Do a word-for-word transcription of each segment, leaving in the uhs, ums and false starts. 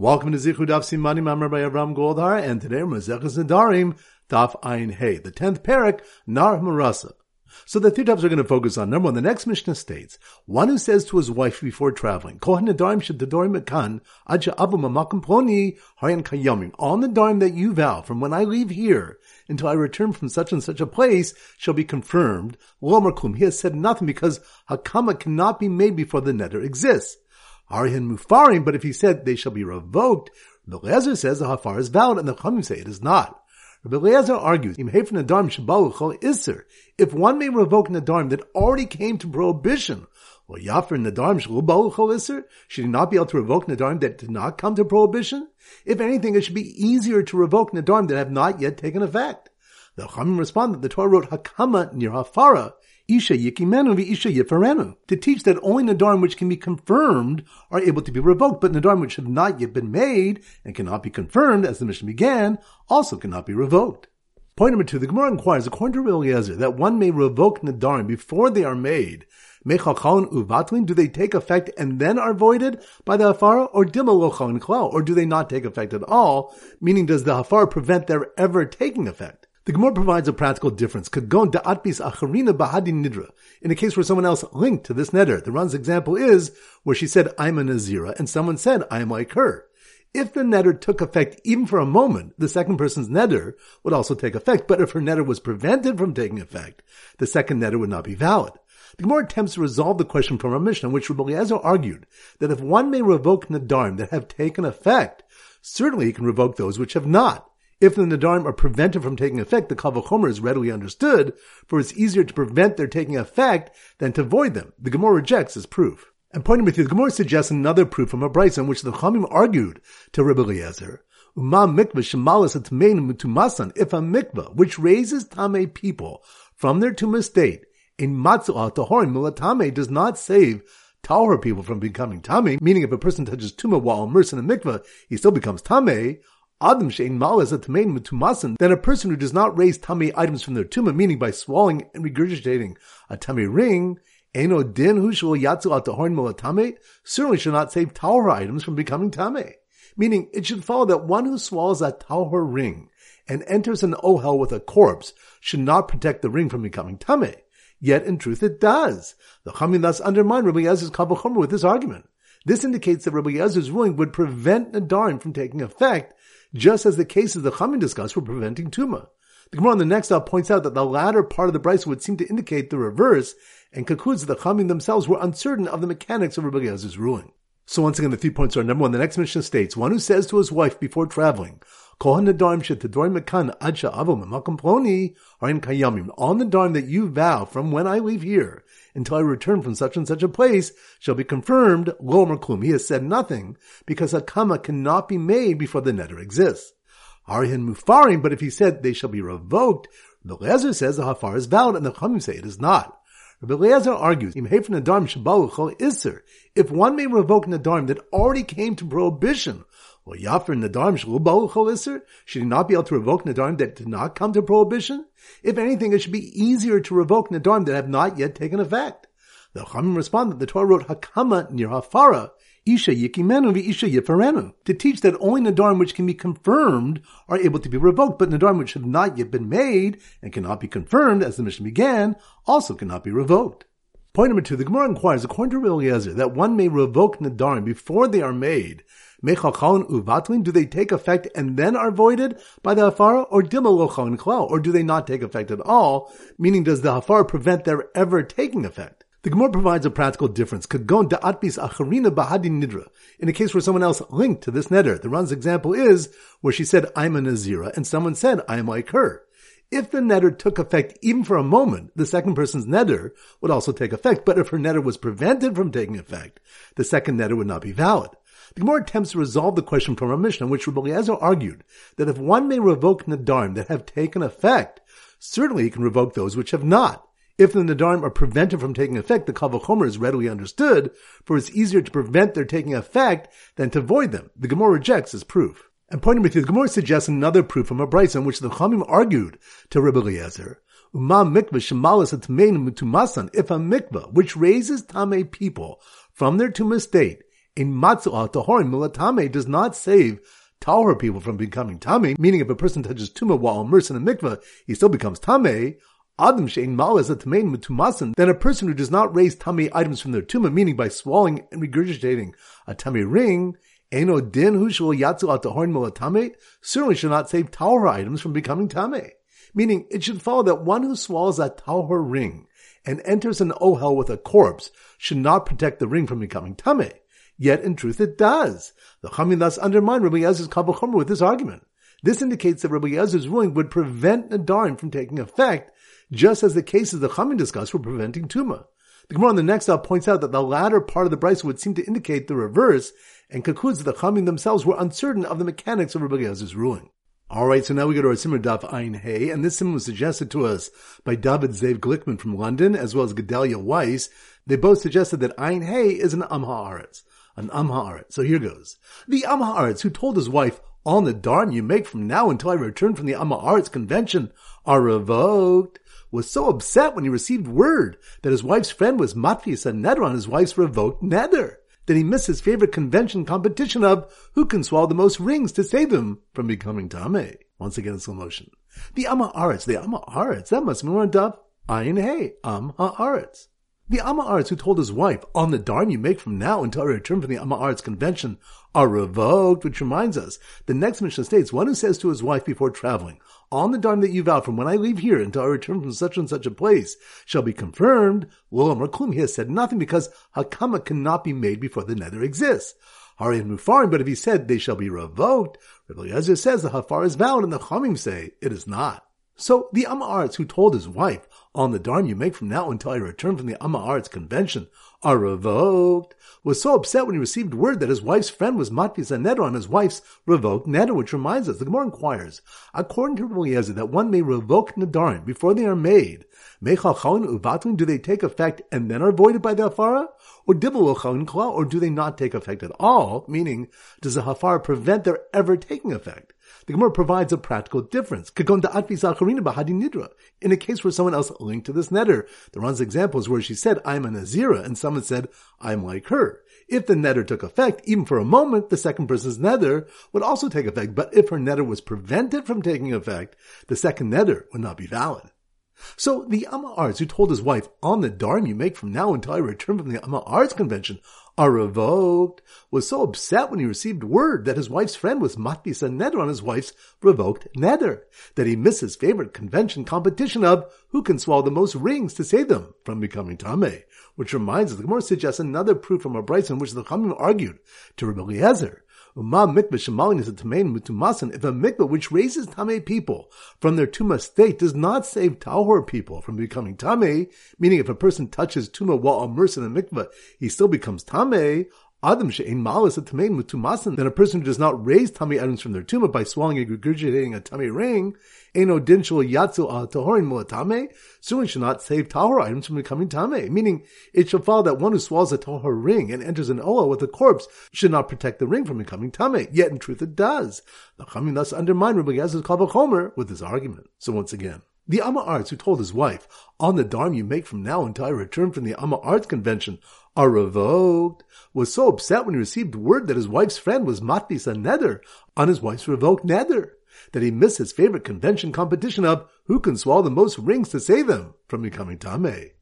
Welcome to Zichud Daf Simanim. I'm Rabbi Avram Goldhar, and today we're Maseches Nedarim, Daf Ayin Hey, the tenth parak, Nar Marasa. So the three Dafs are going to focus on. Number one, the next Mishnah states, one who says to his wife before traveling, Kohen Nedarim Shad Nedarim Mekan, Ad She'avu Mamakom Ploni Hayan Kayamim. On the Nedarim that you vow from when I leave here until I return from such and such a place shall be confirmed. Lo Amar Klum. He has said nothing because Hakama cannot be made before the Neder exists. Arihin Mufarim, but if he said they shall be revoked, Rabbi Eliezer says the Hafar is valid, and the Chachamim say it is not. Rabbi Eliezer argues, if one may revoke Nedarim that already came to prohibition, well, Yafir Nedarim Shelo Ba'u L'Chol Iser, should he not be able to revoke Nedarim that did not come to prohibition? If anything, it should be easier to revoke Nedarim that have not yet taken effect. The Chachamim respond that the Torah wrote Hakama near Hafara, Isha Yikimenu v'Isha Yifarenu, to teach that only Nedarim which can be confirmed are able to be revoked, but Nedarim which have not yet been made and cannot be confirmed, as the Mishnah began, also cannot be revoked. Point number two, the Gemara inquires, according to Rabbi Eliezer, that one may revoke Nedarim before they are made. Mechalchalin uvatlin, do they take effect and then are voided by the Hafara, or dimalochalin klal, or do they not take effect at all, meaning does the Hafara prevent their ever taking effect? The Gemara provides a practical difference. Kagon da'atbis acharina bahadin nidra. In a case where someone else linked to this neder. The Ran's example is where she said, I'm a Nazira, and someone said, I am like her. If the neder took effect even for a moment, the second person's neder would also take effect. But if her neder was prevented from taking effect, the second neder would not be valid. The Gemara attempts to resolve the question from our Mishnah, in which Rabbi Eliezer argued that if one may revoke Nedarim that have taken effect, certainly he can revoke those which have not. If the Nedarim are prevented from taking effect, the Kal Vachomer is readily understood, for it's easier to prevent their taking effect than to void them. The Gemara rejects this proof. And pointing with you, the Gemara suggests another proof from a brisa in which the Chachamim argued to Rabbi Eliezer, Uma mikvah shemalas atmein mutumasan, if a mikvah which raises Tamei people from their tumah state, in matzu'ah tahorim milatame does not save Tahor people from becoming Tamei, meaning if a person touches tumah while immersed in a mikvah, he still becomes Tamei. Adam she'ein malas atmein mutumasan, then a person who does not raise tummy items from their tumah, meaning by swallowing and regurgitating a tummy ring, eno din hu shelo yatzu al tahor milatame, certainly should not save tahor items from becoming tameh. Meaning, it should follow that one who swallows a tahor ring and enters an ohel with a corpse should not protect the ring from becoming tameh. Yet, in truth, it does. The Chachamim thus undermine Rabbi Eliezer's Kal Vachomer with this argument. This indicates that Rabbi Eliezer's ruling would prevent Nedarim from taking effect, just as the cases the Chachamim discussed were preventing Tumah. The Gemara on the next up points out that the latter part of the brisa would seem to indicate the reverse, and concludes that the Chachamim themselves were uncertain of the mechanics of Rabbi Eliezer's ruling. So once again, the three points are number one. The next Mishnah states, one who says to his wife before traveling, Kohen Nedarim Shad Nedarim Mekan Ad She'avu Mamakom Ploni Hayan Kayamim. On the Nedarim that you vow from when I leave here until I return from such and such a place shall be confirmed. Lo Amar Klum. He has said nothing because Hakama cannot be made before the Neder exists. Arihin Mufarim. But if he said they shall be revoked, Rabbi Eliezer says the Hafar is valid and the Chachamim say it is not. Rabbi Eliezer argues, if one may revoke Nedarim that already came to prohibition, well, Yafir Nedarim Shelo Ba'u L'Chol Iser, should he not be able to revoke Nedarim that did not come to prohibition? If anything, it should be easier to revoke Nedarim that have not yet taken effect. The Chachamim respond that the Torah wrote Hakama near Hafara, Isha Yikimenu v'Isha Yifarenu, to teach that only Nedarim which can be confirmed are able to be revoked, but Nedarim which have not yet been made and cannot be confirmed, as the Mishnah began, also cannot be revoked. Point number two, the Gemara inquires, according to Rabbi Eliezer, that one may revoke Nedarim before they are made. Mechalchalin uvatlin, do they take effect and then are voided by the Hafara, or dimalochalin klal, or do they not take effect at all, meaning does the Hafara prevent their ever taking effect? The Gemara provides a practical difference. Kagon da'atbis acharina bahadin nidra. In a case where someone else linked to this neder, the Ran's example is where she said, I'm a Nazira, and someone said, I am like her. If the neder took effect even for a moment, the second person's neder would also take effect, but if her neder was prevented from taking effect, the second neder would not be valid. The Gemara attempts to resolve the question from our Mishnah, in which Rabbi Eliezer argued that if one may revoke Nedarim that have taken effect, certainly he can revoke those which have not. If the Nedarim are prevented from taking effect, the Kal Vachomer is readily understood, for it's easier to prevent their taking effect than to void them. The Gemara rejects this proof. And pointing with you, the Gemara suggests another proof from a brisa in which the Chachamim argued to Rabbi Eliezer, Uma mikvah shemalas atmein mutumasan, if a mikvah which raises Tamei people from their tumah state, in Matsu'ah, Tahorim, Milatame does not save Tahor people from becoming Tame, meaning if a person touches Tumah while immersed in a mikveh, he still becomes Tame. Adam she'ein malas atamein mutumasan, then a person who does not raise Tame items from their Tumah, meaning by swallowing and regurgitating a Tame ring, Eno din hu shul yatsu atahorim milatame, certainly should not save Tahor items from becoming Tame. Meaning, it should follow that one who swallows a Tahor ring and enters an ohel with a corpse should not protect the ring from becoming Tame. Yet, in truth, it does. The Chachamim thus undermine Rabbi Yezer's Kal Vachomer with this argument. This indicates that Rabbi Yezer's ruling would prevent Nadarim from taking effect, just as the cases the Chachamim discussed were preventing Tumah. The Gemara on the next up points out that the latter part of the Brisa would seem to indicate the reverse, and concludes that the Chachamim themselves were uncertain of the mechanics of Rabbi Yezer's ruling. Alright, so now we go to our Simmer Daf Ayin Hay, and this Simmer was suggested to us by David Zev Glickman from London, as well as Gedalia Weiss. They both suggested that Ayin Hay is an Am Ha'aretz. An Am Ha'aretz. So here goes. The Am Ha'aretz, who told his wife, all Nadarim you make from now until I return from the Am Ha'aretz convention are revoked, was so upset when he received word that his wife's friend was Matfis a Neder on his wife's revoked Neder, that he missed his favorite convention competition of who can swallow the most rings to save him from becoming Tameh. Once again in slow motion. The Am Ha'aretz, the Am Ha'aretz, that must be on top. Ayin Hey, Am Ha'aretz. The Am Ha'aretz who told his wife, on the darn you make from now until I return from the Am Ha'aretz convention are revoked, which reminds us, the next Mishnah states, one who says to his wife before traveling, on the darn that you vow from when I leave here until I return from such and such a place shall be confirmed, lo amar klum, he has said nothing because Hakama cannot be made before the nether exists. Hari and Mufarim, but if he said they shall be revoked, Rabbi Eliezer says the Hafar is valid and the Chachamim say it is not. So the Am Ha'aretz who told his wife, on the darn you make from now until I return from the Am Ha'aretz convention are revoked, was so upset when he received word that his wife's friend was Matfis a Neder on his wife's revoked Neder, which reminds us, the Gemara inquires, according to Rabbi Eliezer, that one may revoke Nedarim before they are made. Mechal Chalin Uvatun, do they take effect and then are voided by the Hafara? Or Dibul Chalin Kla, or do they not take effect at all? Meaning, does the Hafara prevent their ever taking effect? The Gemara provides a practical difference. In a case where someone else linked to this netter, the Ran's examples where she said, I am a Nazira, and someone said, I am like her. If the netter took effect, even for a moment, the second person's netter would also take effect, but if her netter was prevented from taking effect, the second netter would not be valid. So the Am Ha'aretz who told his wife, on the darn you make from now until I return from the Am Ha'aretz convention are revoked, was so upset when he received word that his wife's friend was Matfis a Neder on his wife's revoked Neder, that he missed his favorite convention competition of who can swallow the most rings to save them from becoming Tameh, which reminds us, the Gemara suggests another proof from a brayta in which the Chachamim argued to Rabbi Eliezer. If a mikveh which raises Tameh people from their Tumah state does not save Tahor people from becoming Tameh, meaning if a person touches Tumah while immersed in a mikveh, he still becomes Tameh, Adam she'ein malas atamein mutumasan, then a person who does not raise Tameh items from their Tumah by swallowing and regurgitating a Tameh ring, Eno din shel yatsu al tahorin milatame, certainly should not save Tahor items from becoming Tameh, meaning it shall follow that one who swallows a Tahor ring and enters an Ola with a corpse should not protect the ring from becoming Tameh, yet in truth it does. The Chachamim thus undermine Rabbi Yezer's Kal Vachomer with this argument. So once again, the Am Ha'aretz who told his wife, on the darn you make from now until I return from the Am Ha'aretz convention are revoked, was so upset when he received word that his wife's friend was Matfis a Neder on his wife's revoked Neder, that he missed his favorite convention competition of who can swallow the most rings to save them from becoming Tameh.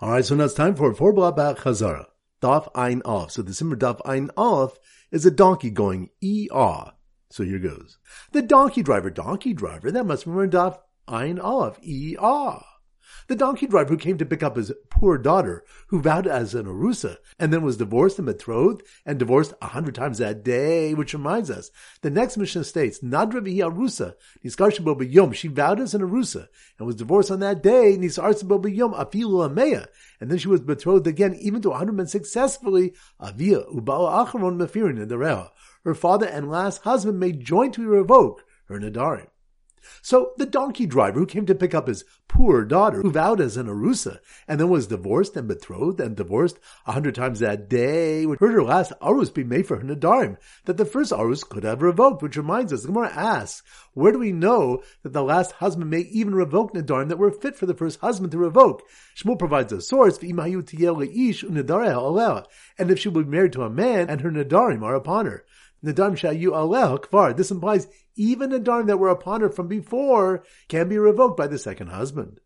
Alright, so now it's time for a four blah back Chazara. Daf Ein Af. So the Simmer Daf Ein Af is a donkey going E-ah. So here goes. The donkey driver, donkey driver, that must be Daf Ein Aleph, E-ah. The donkey driver who came to pick up his poor daughter, who vowed as an Arusa, and then was divorced and betrothed, and divorced a hundred times that day, which reminds us, the next Mishnah states, Nadra vihi Arusa, Niskar shebo b'yom, she vowed as an Arusa, and was divorced on that day, Niskar shebo b'yom, afilu amea, and then she was betrothed again, even to a hundred men successfully, avia, uba'o acharon mefirin, and the reha. Her father and last husband may join to revoke her Nadarim. So the donkey driver who came to pick up his poor daughter, who vowed as an Arusa, and then was divorced and betrothed and divorced a hundred times that day, heard her last Arus be made for her Nadarim, that the first Arus could have revoked, which reminds us, the Gemara asks, where do we know that the last husband may even revoke Nadarim that were fit for the first husband to revoke? Shmuel provides a source, and if she will be married to a man, and her Nadarim are upon her. Nadarim shayu aleh kvar. This implies even Nadarim that were upon her from before can be revoked by the second husband.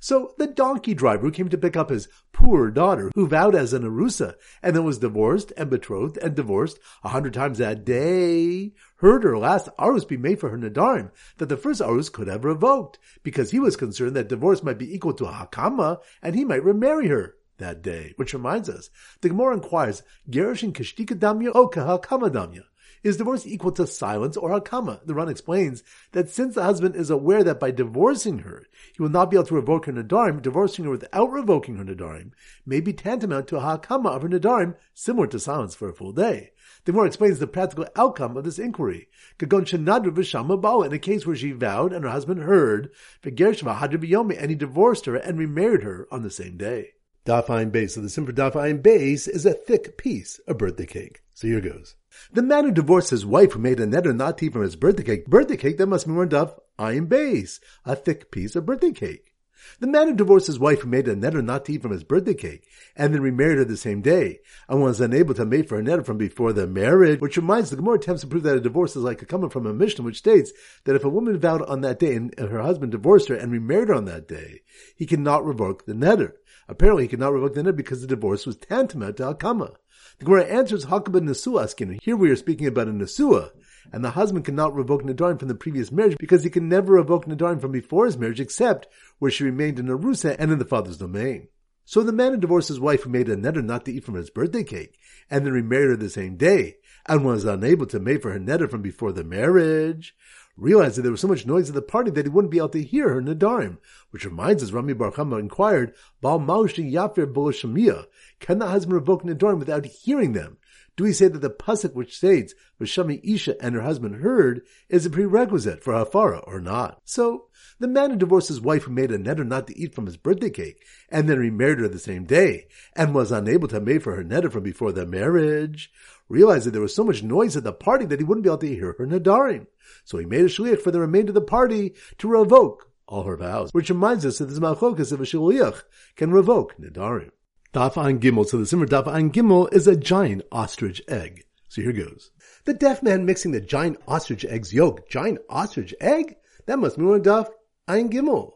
So the donkey driver who came to pick up his poor daughter, who vowed as an Arusa, and then was divorced and betrothed and divorced a hundred times that day, heard her last Arus be made for her Nadarim, that the first Arus could have revoked, because he was concerned that divorce might be equal to Hakama, and he might remarry her that day. Which reminds us, the Gemara inquires, Gerushin kishtika damya o kahakama damya? Is divorce equal to silence or hakama? The Ran explains that since the husband is aware that by divorcing her, he will not be able to revoke her nadarim, divorcing her without revoking her nadarim may be tantamount to a hakama of her nadarim, similar to silence for a full day. The Gemara explains the practical outcome of this inquiry. Kagon shenadru v'shama ba'ala, in a case where she vowed and her husband heard, v'gerish v'hadru b'yomi, and he divorced her and remarried her on the same day. Daf Ayin Beis. So the sin for Daf Ayin Beis is a thick piece of birthday cake. So here goes. The man who divorced his wife who made a neder not to eat from his birthday cake, birthday cake, that must be more Daf Ayin Beis, a thick piece of birthday cake. The man who divorced his wife who made a neder not to eat from his birthday cake, and then remarried her the same day, and was unable to make for her neder from before the marriage, which reminds the Gemara attempts to prove that a divorce is like a coming from a Mishnah, which states that if a woman vowed on that day and her husband divorced her and remarried her on that day, he cannot revoke the neder. Apparently, he could not revoke the neder because the divorce was tantamount to hakama. The Gemara answers, Hakaba Nesua Askin. Here we are speaking about a Nesua, and the husband cannot revoke Nadarim from the previous marriage because he can never revoke Nadarim from before his marriage except where she remained in Arusa and in the father's domain. So the man who divorced his wife who made a neder not to eat from his birthday cake, and then remarried her the same day, and was unable to make for her neder from before the marriage, realized that there was so much noise at the party that he wouldn't be able to hear her nadarim, which reminds us, Rami Bar Chama inquired, Baal Maushi Yafir Boloshamia, can the husband revoke nadarim without hearing them? Do we say that the pasuk which states, Vashami Isha and her husband heard, is a prerequisite for hafara or not? So, the man who divorced his wife who made a neder not to eat from his birthday cake, and then remarried her the same day, and was unable to make for her neder from before the marriage, realized that there was so much noise at the party that he wouldn't be able to hear her nadarim. So he made a shliach for the remainder of the party to revoke all her vows, which reminds us that this malchokas of a shliach can revoke nadarim. Daf Ayin Gimel. So the simmer Daf Ayin Gimel is a giant ostrich egg. So here goes. The deaf man mixing the giant ostrich egg's yolk. Giant ostrich egg? That must be one Daf Ayin Gimel.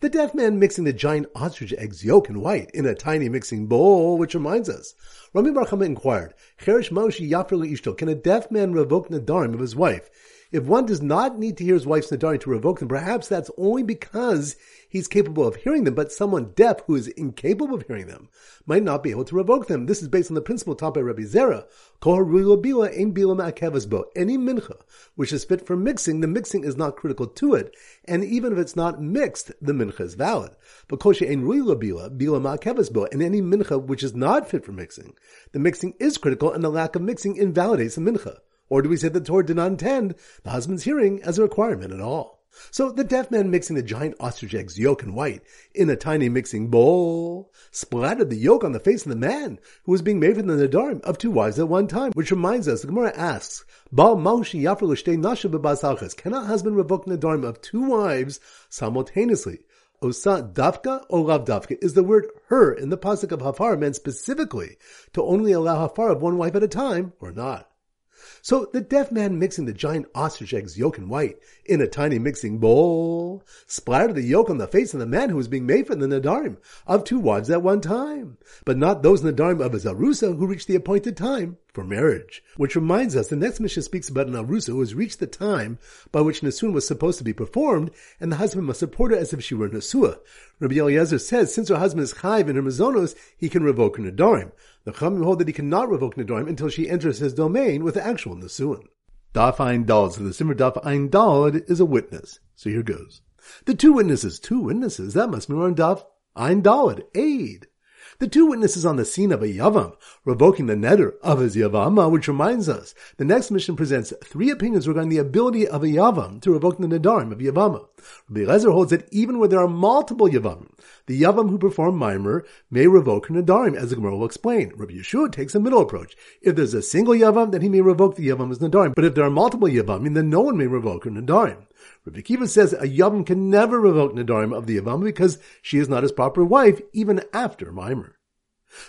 The deaf man mixing the giant ostrich egg's yolk and white in a tiny mixing bowl, which reminds us. Rami Bar Chama inquired, Cherish Maushi Yafir Leishto, can a deaf man revoke nadarim of his wife? If one does not need to hear his wife's nadarim to revoke them, perhaps that's only because he's capable of hearing them, but someone deaf who is incapable of hearing them might not be able to revoke them. This is based on the principle taught by Rabbi Zera, any mincha, which is fit for mixing, the mixing is not critical to it, and even if it's not mixed, the mincha is valid. But koshe ein rui lo bila, bila ma'akevas bo, and any mincha which is not fit for mixing, the mixing is critical, and the lack of mixing invalidates the mincha. Or do we say the Torah did not intend the husband's hearing as a requirement at all? So the deaf man mixing the giant ostrich egg's yolk and white in a tiny mixing bowl splattered the yolk on the face of the man who was being made for the nadarim of two wives at one time. Which reminds us, the Gemara asks, Baal Maushi Yafir L'Shtei Nashav B'Bazalchas, can a husband revoke nadarim of two wives simultaneously? Osa dafka or lav dafka, is the word her in the pasuk of hafar meant specifically to only allow hafar of one wife at a time or not? So the deaf man mixing the giant ostrich egg's yolk and white in a tiny mixing bowl splattered the yolk on the face of the man who was being made for the nadarim of two wives at one time, but not those nadarim of his arusa who reached the appointed time for marriage. Which reminds us, the next Mishnah speaks about an arusa who has reached the time by which Nesuin was supposed to be performed, and the husband must support her as if she were Nesua. Rabbi Eliezer says, since her husband is chayv in her mazonos, he can revoke her nadarim. The Chachamim hold that he cannot revoke Nadarim until she enters his domain with the actual Nesuin. Daf Ayin Daled. So the Simmer Daf Ayin Daled is a witness. So here goes. The two witnesses, two witnesses, that must be on Daf Ayin Daled, aid. The two witnesses on the scene of a Yavam, revoking the neder of his Yavama, which reminds us, the next mission presents three opinions regarding the ability of a Yavam to revoke the nedarim of Yavama. Rabbi Eliezer holds that even where there are multiple Yavam, the Yavam who perform Maimer may revoke nedarim, as the Gemara will explain. Rabbi Yeshua takes a middle approach. If there's a single Yavam, then he may revoke the Yavam's nedarim. But if there are multiple Yavamim, then no one may revoke her nedarim. Rabbi Akiva says a Yavam can never revoke nedarim of the Yavam because she is not his proper wife, even after Maimer.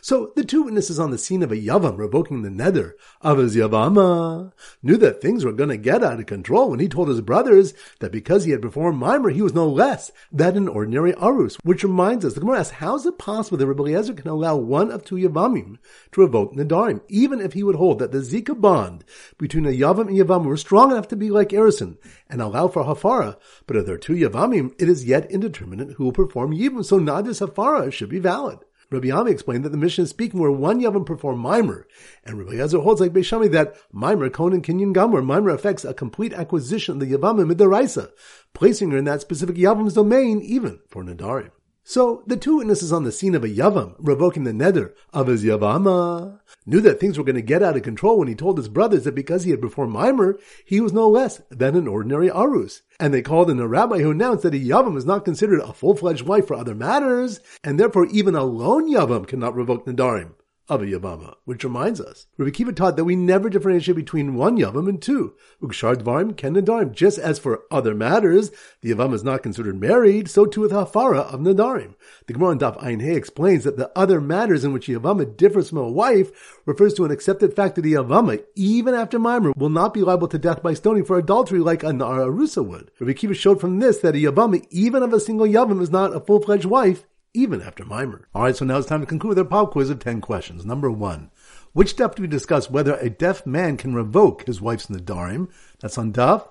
So the two witnesses on the scene of a Yavam revoking the neder of his Yavama knew that things were going to get out of control when he told his brothers that because he had performed Maimer, he was no less than an ordinary Arus, which reminds us, the Gemara asks, how is it possible that Rabbi Eliezer can allow one of two Yavamim to revoke nedarim, even if he would hold that the Zika bond between a Yavam and Yavama were strong enough to be like Erison and allow for Hafara, but if there are two Yavamim, it is yet indeterminate who will perform Yibum, so not this Hafara should be valid. Rabbi Ami explained that the Mishnah is speaking where one Yavam performed Maimer, and Rabbi Eliezer holds like Beis Shammai that Maimer, Kohen, Kinyan Gam, where Maimer affects a complete acquisition of the Yavamim Midoraisa, placing her in that specific Yavam's domain even for nedarim. So the two witnesses on the scene of a Yavam revoking the neder of his Yavama knew that things were going to get out of control when he told his brothers that because he had performed Maimer, he was no less than an ordinary Arus. And they called in a rabbi who announced that a Yavam is not considered a full-fledged wife for other matters, and therefore even a lone Yavam cannot revoke nedarim of a Yavama, which reminds us, Rabbi Akiva taught that we never differentiate between one Yavam and two. Ukshar Dvarim ken Nadarim. Just as for other matters, the Yavam is not considered married, so too with Hafara of Nadarim. The Gemara in Daf Ayin Hey explains that the other matters in which Yavama differs from a wife refers to an accepted fact that the Yavama, even after Maimer, will not be liable to death by stoning for adultery like a Na'ar Arusa would. Rabbi Akiva showed from this that a Yavama, even of a single Yavam, is not a full-fledged wife, even after Maimer. Alright, so now it's time to conclude with our pop quiz of ten questions. Number one, which step do we discuss whether a deaf man can revoke his wife's nedarim? That's on Daf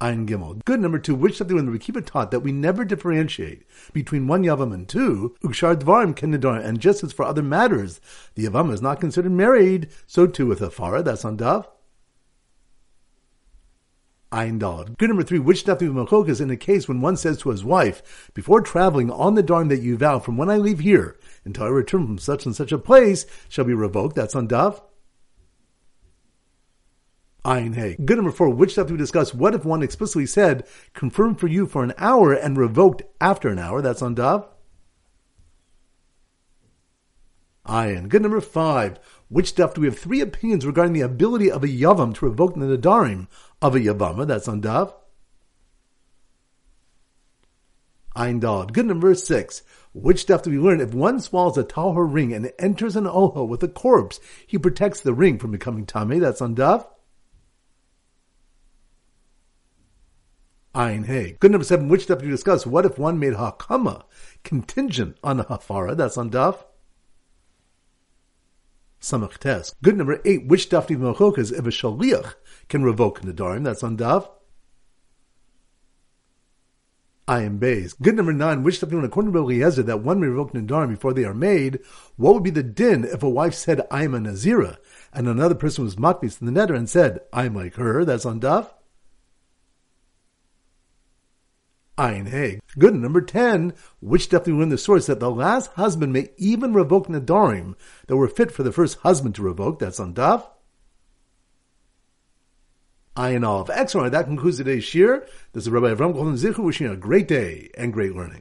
Ayin Gimel. Good. Number two, which step do we when the Rabbi Akiva taught that we never differentiate between one Yavam and two? Ukshar Dvarim ken nedarim. And just as for other matters, the Yavam is not considered married, so too with Hafara. That's on Daf Ayin Daled. Good. Number three, which stuff do we machokas in a case when one says to his wife, before traveling on the darn that you vow, from when I leave here until I return from such and such a place, shall be revoked? That's on Daf Ayin Hey. Good. Number four, which stuff do we discuss what if one explicitly said, confirm for you for an hour and revoked after an hour? That's on Daf Ayin. Good. Number five, which stuff do we have three opinions regarding the ability of a Yavam to revoke the nedarim of a Yavama? That's on Daf Ayin Daled. Good. Number six, which stuff do we learn if one swallows a Tahor ring and enters an Oha with a corpse, he protects the ring from becoming Tameh? That's on Daf Ayin Hey. Good. Number seven, which stuff do we discuss what if one made Hakama contingent on a Hafara? That's on Daf Samach Tes. Good. Number eight, which daf do machokas if a shaliach can revoke nedarim? That's on Daf Ayin Beis. Good. Number nine, which daf do according to Rabbi Eliezer that one may revoke nedarim before they are made? What would be the din if a wife said, I am a Nazira, and another person was makbis in the neder and said, I am like her? That's on Daf Ayin Hey. Good. Number ten, which definitely win the source that the last husband may even revoke nedarim that were fit for the first husband to revoke? That's on Daf Ayin Aleph. Excellent. That concludes today's shir. This is Rabbi Avram Golden Zichur wishing you a great day and great learning.